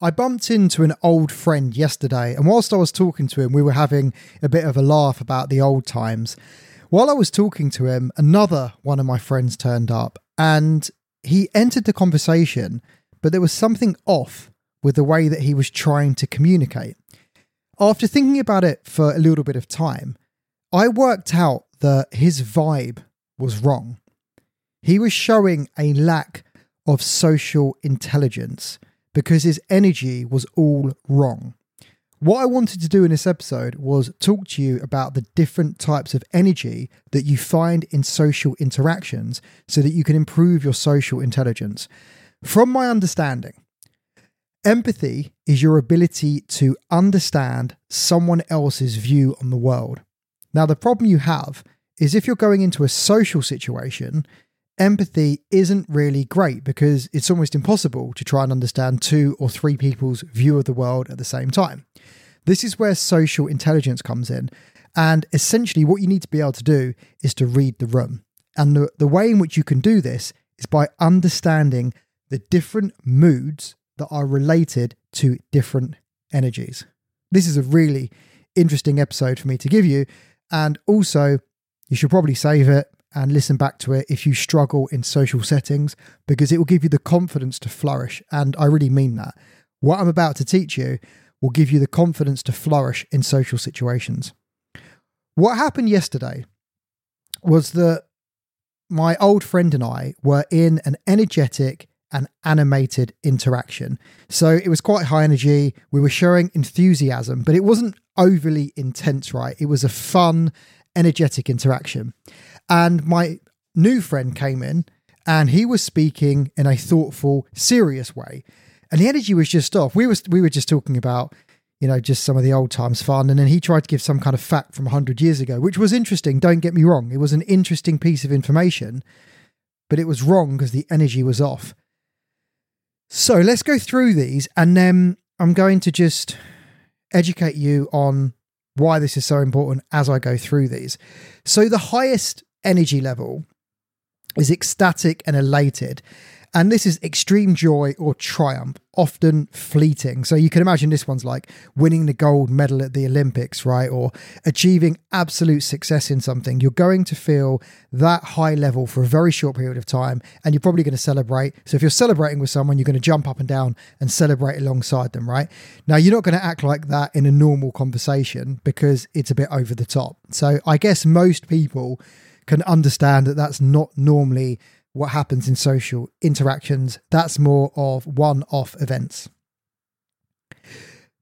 I bumped into an old friend yesterday, and whilst I was talking to him, we were having a bit of a laugh about the old times. While I was talking to him, another one of my friends turned up, and he entered the conversation, but there was something off with the way that he was trying to communicate. After thinking about it for a little bit of time, I worked out that his vibe was wrong. He was showing a lack of social intelligence, because his energy was all wrong. What I wanted to do in this episode was talk to you about the different types of energy that you find in social interactions so that you can improve your social intelligence. From my understanding, empathy is your ability to understand someone else's view on the world. Now, the problem you have is if you're going into a social situation, empathy isn't really great because it's almost impossible to try and understand two or three people's view of the world at the same time. This is where social intelligence comes in. And essentially what you need to be able to do is to read the room. And the way in which you can do this is by understanding the different moods that are related to different energies. This is a really interesting episode for me to give you. And also, you should probably save it and listen back to it if you struggle in social settings, because it will give you the confidence to flourish. And I really mean that. What I'm about to teach you will give you the confidence to flourish in social situations. What happened yesterday was that my old friend and I were in an energetic and animated interaction. So it was quite high energy. We were showing enthusiasm, but it wasn't overly intense, right? It was a fun, energetic interaction. And my new friend came in and he was speaking in a thoughtful, serious way. And the energy was just off. We were just talking about, just some of the old times fun. And then he tried to give some kind of fact from 100 years ago, which was interesting. Don't get me wrong. It was an interesting piece of information, but it was wrong because the energy was off. So let's go through these. And then I'm going to just educate you on why this is so important as I go through these. So the highest energy level is ecstatic and elated, and this is extreme joy or triumph, often fleeting. So you can imagine this one's like winning the gold medal at the Olympics, right? Or achieving absolute success in something. You're going to feel that high level for a very short period of time, and you're probably going to celebrate. So if you're celebrating with someone, you're going to jump up and down and celebrate alongside them, right? Now, you're not going to act like that in a normal conversation because it's a bit over the top. So I guess most people can understand that that's not normally what happens in social interactions. That's more of one-off events.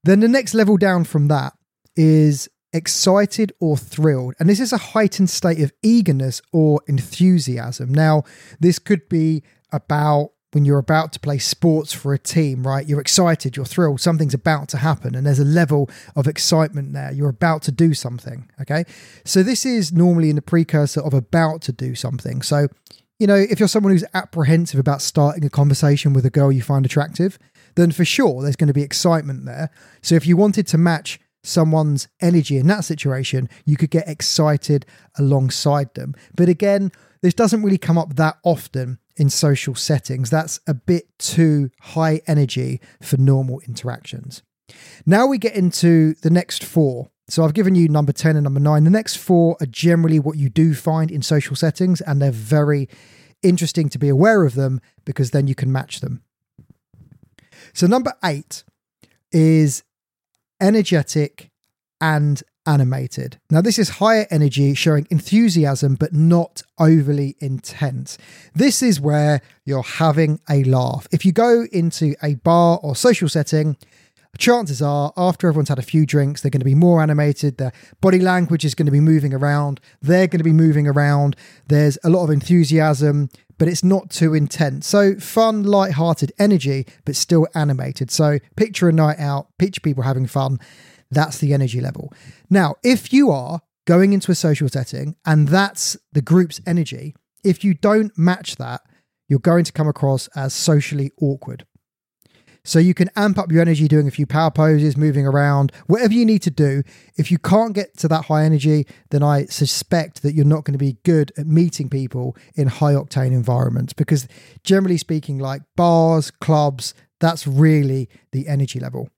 Then the next level down from that is excited or thrilled. And this is a heightened state of eagerness or enthusiasm. Now, this could be about when you're about to play sports for a team, right? You're excited, you're thrilled, something's about to happen. And there's a level of excitement there. You're about to do something, okay? So this is normally in the precursor of about to do something. So if you're someone who's apprehensive about starting a conversation with a girl you find attractive, then for sure there's going to be excitement there. So if you wanted to match someone's energy in that situation, you could get excited alongside them. But again, this doesn't really come up that often in social settings. That's a bit too high energy for normal interactions. Now we get into the next four. So I've given you number 10 and number 9. The next four are generally what you do find in social settings, and they're very interesting to be aware of them because then you can match them. So number 8 is energetic and animated. Now this is higher energy, showing enthusiasm, but not overly intense. This is where you're having a laugh. If you go into a bar or social setting, chances are, after everyone's had a few drinks, they're going to be more animated. Their body language is going to be moving around. They're going to be moving around. There's a lot of enthusiasm, but it's not too intense. So fun, lighthearted energy, but still animated. So picture a night out, picture people having fun. That's the energy level. Now, if you are going into a social setting and that's the group's energy, if you don't match that, you're going to come across as socially awkward. So you can amp up your energy doing a few power poses, moving around, whatever you need to do. If you can't get to that high energy, then I suspect that you're not going to be good at meeting people in high octane environments, because generally speaking, like bars, clubs, That's really the energy level.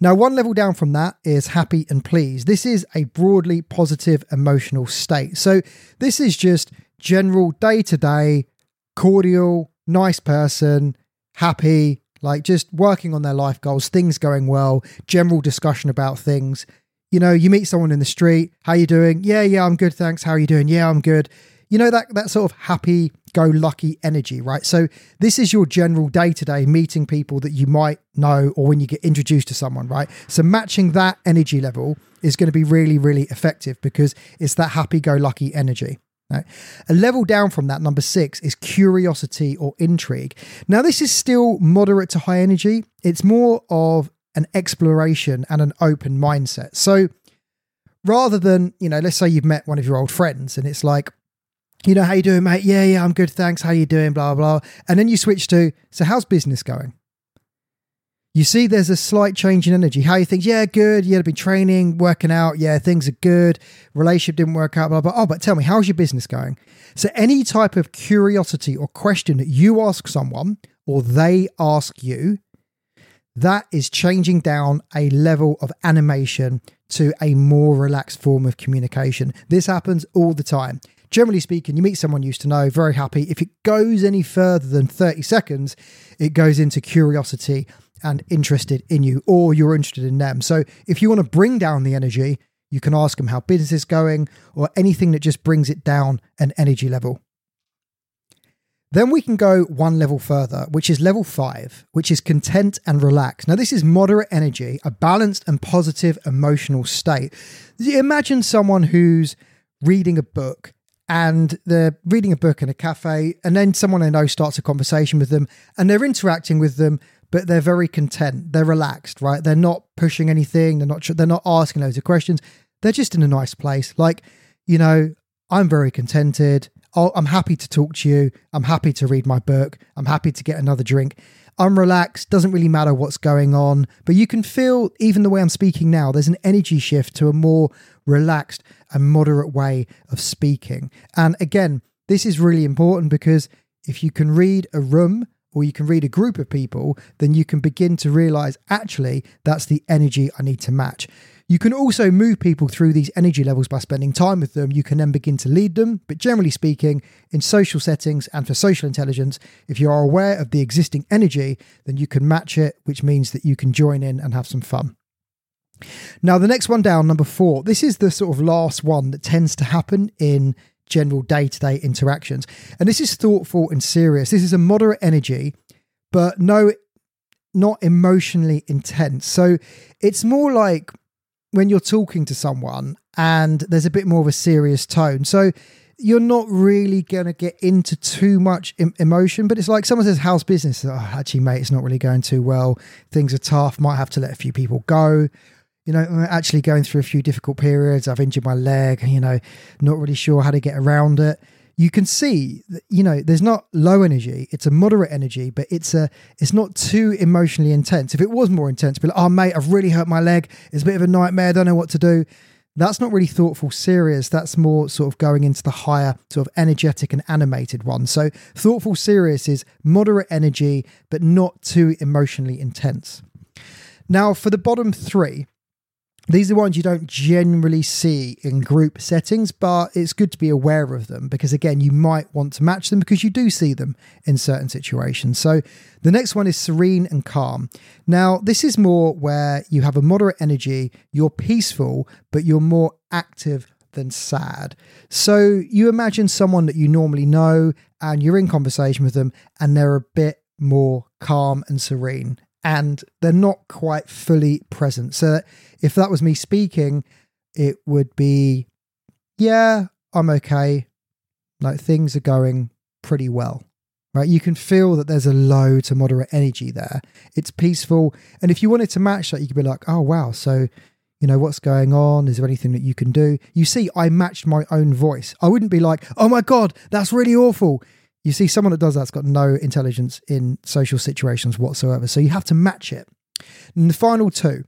Now, one level down from that is happy and pleased. This is a broadly positive emotional state. So this is just general day-to-day, cordial, nice person, happy, like just working on their life goals, things going well, general discussion about things. You know, you meet someone in the street, how you doing? Yeah, I'm good, thanks. How are you doing? Yeah, I'm good. You know, that sort of happy-go-lucky energy, right? So this is your general day-to-day meeting people that you might know or when you get introduced to someone, right? So matching that energy level is going to be really, really effective because it's that happy-go-lucky energy. Right? A level down from that, number 6, is curiosity or intrigue. Now, this is still moderate to high energy. It's more of an exploration and an open mindset. So rather than, you know, let's say you've met one of your old friends and it's like, you know, how you doing, mate? Yeah, I'm good, thanks. How you doing? Blah, blah. And then you switch to, so how's business going? You see, there's a slight change in energy. How you think, yeah, good. Yeah, I've been training, working out. Yeah, things are good. Relationship didn't work out, blah, blah. Oh, but tell me, how's your business going? So any type of curiosity or question that you ask someone or they ask you, that is changing down a level of animation to a more relaxed form of communication. This happens all the time. Generally speaking, you meet someone you used to know, very happy. If it goes any further than 30 seconds, it goes into curiosity and interested in you, or you're interested in them. So if you want to bring down the energy, you can ask them how business is going or anything that just brings it down an energy level. Then we can go one level further, which is level 5, which is content and relaxed. Now, this is moderate energy, a balanced and positive emotional state. Imagine someone who's reading a book and they're reading a book in a cafe, and then someone they know starts a conversation with them and they're interacting with them, but they're very content. They're relaxed, right? They're not pushing anything. They're not asking loads of questions. They're just in a nice place. Like, you know, I'm very contented. I'm happy to talk to you. I'm happy to read my book. I'm happy to get another drink. I'm relaxed. Doesn't really matter what's going on, but you can feel even the way I'm speaking now, there's an energy shift to a more relaxed and moderate way of speaking. And again, this is really important because if you can read a room or you can read a group of people, then you can begin to realize, actually, that's the energy I need to match. You can also move people through these energy levels by spending time with them. You can then begin to lead them. But generally speaking, in social settings and for social intelligence, if you are aware of the existing energy, then you can match it, which means that you can join in and have some fun. Now, the next one down, number 4, this is the sort of last one that tends to happen in general day-to-day interactions. And this is thoughtful and serious. This is a moderate energy, but not emotionally intense. So it's more like when you're talking to someone and there's a bit more of a serious tone. So you're not really going to get into too much emotion, but it's like someone says, how's business? Oh, actually, mate, it's not really going too well. Things are tough. Might have to let a few people go. You know, I'm actually going through a few difficult periods. I've injured my leg, you know, not really sure how to get around it. You can see that, you know, there's not low energy. It's a moderate energy, but it's not too emotionally intense. If it was more intense, be like, oh, mate, I've really hurt my leg. It's a bit of a nightmare. I don't know what to do. That's not really thoughtful, serious. That's more sort of going into the higher sort of energetic and animated one. So thoughtful, serious is moderate energy, but not too emotionally intense. Now for the bottom 3, these are ones you don't generally see in group settings, but it's good to be aware of them because, again, you might want to match them because you do see them in certain situations. So the next one is serene and calm. Now, this is more where you have a moderate energy, you're peaceful, but you're more active than sad. So you imagine someone that you normally know and you're in conversation with them and they're a bit more calm and serene. And they're not quite fully present. So if that was me speaking, it would be, yeah, I'm okay. Like things are going pretty well, right? You can feel that there's a low to moderate energy there. It's peaceful. And if you wanted to match that, you could be like, oh, wow. So, you know, what's going on? Is there anything that you can do? You see, I matched my own voice. I wouldn't be like, oh my God, that's really awful. You see, someone that does that's got no intelligence in social situations whatsoever. So you have to match it. And the final 2,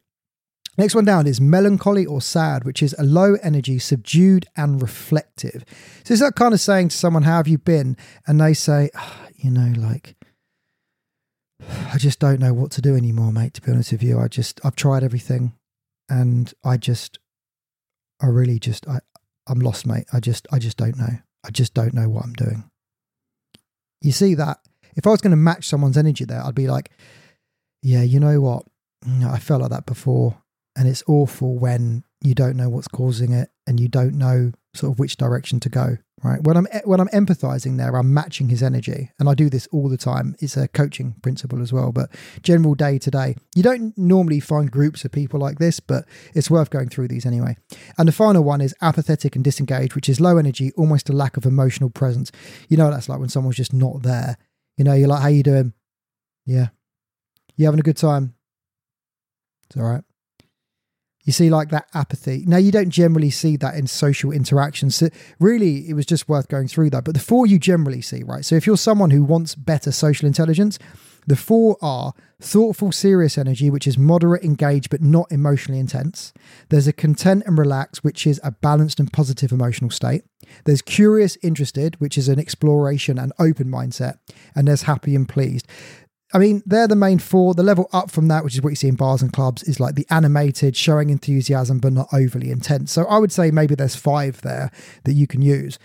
next one down is melancholy or sad, which is a low energy, subdued and reflective. So it's that kind of saying to someone, how have you been? And they say, oh, you know, like, I just don't know what to do anymore, mate, to be honest with you. I've tried everything, and I'm lost, mate. I just don't know. I just don't know what I'm doing. You see that? If I was going to match someone's energy there, I'd be like, yeah, you know what? I felt like that before. And it's awful when you don't know what's causing it and you don't know sort of which direction to go, right? When I'm empathizing there, I'm matching his energy. And I do this all the time. It's a coaching principle as well, but general day to day, you don't normally find groups of people like this, but it's worth going through these anyway. And the final one is apathetic and disengaged, which is low energy, almost a lack of emotional presence. You know, that's like when someone's just not there. You know, you're like, how you doing? Yeah. You having a good time? It's all right. You see like that apathy. Now, you don't generally see that in social interactions. So really, it was just worth going through that. But the four you generally see, right? So if you're someone who wants better social intelligence, the four are thoughtful, serious energy, which is moderate, engaged, but not emotionally intense. There's a content and relaxed, which is a balanced and positive emotional state. There's curious, interested, which is an exploration and open mindset. And there's happy and pleased. I mean, they're the main four. The level up from that, which is what you see in bars and clubs, is like the animated, showing enthusiasm, but not overly intense. So I would say maybe there's five there that you can use.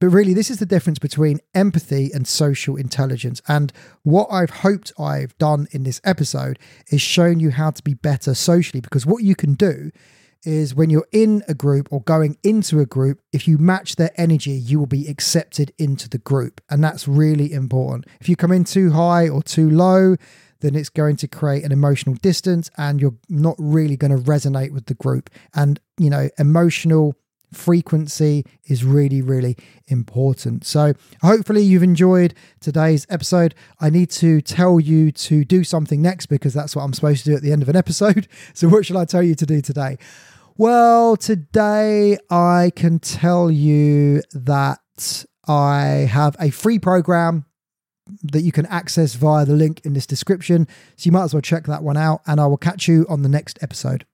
But really, this is the difference between empathy and social intelligence. And what I've hoped I've done in this episode is shown you how to be better socially, because what you can do is when you're in a group or going into a group, if you match their energy, you will be accepted into the group. And that's really important. If you come in too high or too low, then it's going to create an emotional distance and you're not really going to resonate with the group. And, you know, emotional frequency is really, really important. So hopefully you've enjoyed today's episode. I need to tell you to do something next, because that's what I'm supposed to do at the end of an episode. So what shall I tell you to do today? Well, today I can tell you that I have a free program that you can access via the link in this description. So you might as well check that one out, and I will catch you on the next episode.